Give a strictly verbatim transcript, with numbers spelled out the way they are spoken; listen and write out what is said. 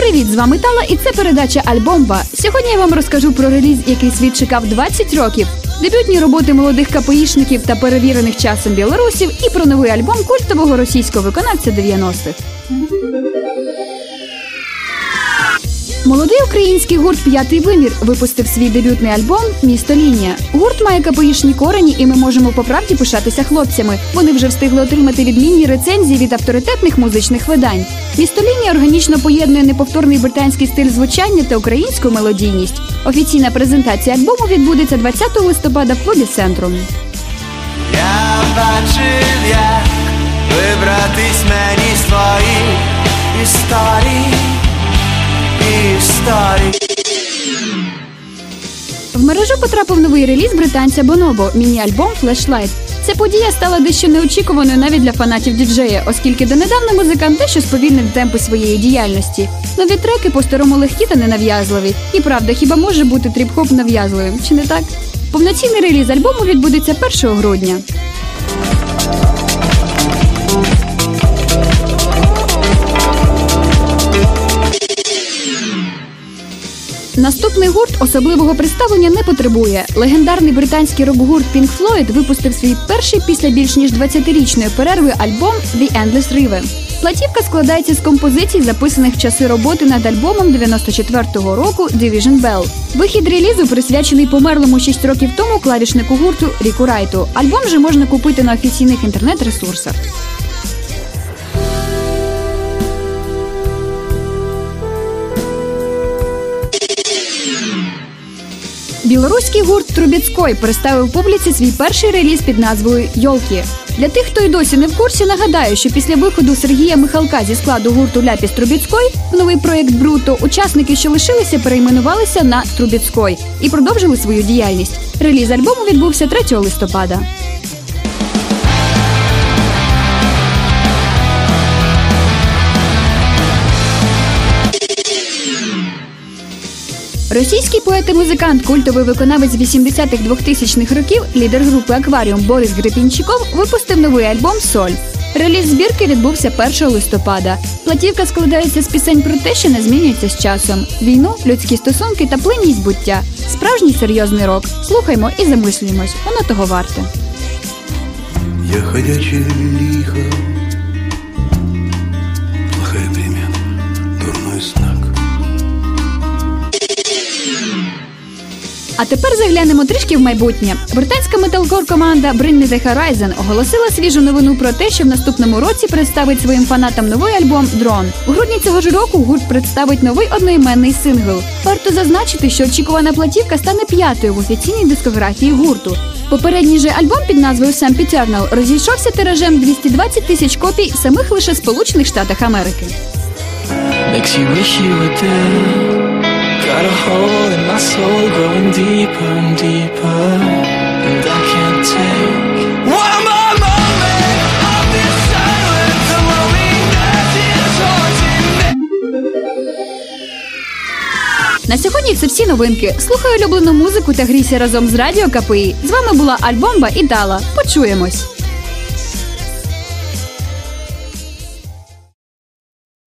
Привіт, з вами Тала, і це передача «Альбомба». Сьогодні я вам розкажу про реліз, який світ чекав двадцять років, дебютні роботи молодих КПІшників та перевірених часом білорусів, і про новий альбом культового російського виконавця дев'яностих. Молодий український гурт «П'ятий вимір» випустив свій дебютний альбом «Місто Лінія». Гурт має КПІшні корені, і ми можемо по правді пишатися хлопцями. Вони вже встигли отримати відмінні рецензії від авторитетних музичних видань. «Місто Лінія» органічно поєднує неповторний британський стиль звучання та українську мелодійність. Офіційна презентація альбому відбудеться двадцятого листопада в клубі «Центру». Я бачив, як вибратись мені з твоїх історій. В мережу потрапив новий реліз британця Bonobo – міні-альбом Flashlight. Ця подія стала дещо неочікуваною навіть для фанатів діджея, оскільки донедавна музикант дещо сповільнив темпи своєї діяльності. Нові треки по-старому легкі та ненав'язливі. І правда, хіба може бути тріп-хоп нав'язливим, чи не так? Повноцінний реліз альбому відбудеться першого грудня. Наступний гурт особливого представлення не потребує. Легендарний британський рок-гурт Pink Floyd випустив свій перший після більш ніж двадцятирічної перерви альбом «The Endless River». Платівка складається з композицій, записаних в часи роботи над альбомом дев'яносто четвертого року «Division Bell». Вихід релізу присвячений померлому шість років тому клавішнику гурту Ріку Райту. Альбом же можна купити на офіційних інтернет-ресурсах. Білоруський гурт «Трубіцькой» представив публіці свій перший реліз під назвою «Йолки». Для тих, хто й досі не в курсі, нагадаю, що після виходу Сергія Михалка зі складу гурту «Ляпіз Трубіцькой» в новий проєкт «Бруто» учасники, що лишилися, перейменувалися на «Трубіцькой» і продовжили свою діяльність. Реліз альбому відбувся третього листопада. Російський поет і музикант, культовий виконавець вісімдесятих-двохтисячних років, лідер групи «Акваріум» Борис Гребенщиков випустив новий альбом «Соль». Реліз збірки відбувся першого листопада. Платівка складається з пісень про те, що не змінюється з часом. Війну, людські стосунки та плинність буття. Справжній серйозний рок. Слухаймо і замислюємось. Воно того варте. Я ходячий лихо. Плохая примета. Дурной знак. А тепер заглянемо трішки в майбутнє. Британська металкор-команда Bring Me The Horizon оголосила свіжу новину про те, що в наступному році представить своїм фанатам новий альбом «Дрон». У грудні цього ж року гурт представить новий одноіменний сингл. Варто зазначити, що очікувана платівка стане п'ятою в офіційній дискографії гурту. Попередній же альбом під назвою «Sempiternal» розійшовся тиражем двісті двадцять тисяч копій самих лише Сполучених Штатах Америки. Got a hole in my soul growing deeper and deeper, and I can't take one more moment of this silence, the loneliness is haunting me. На сьогодні це всі новинки. Слухай улюблену музику та грійся разом з радіо КПІ. З вами була Альбомба і Дала. Почуємось!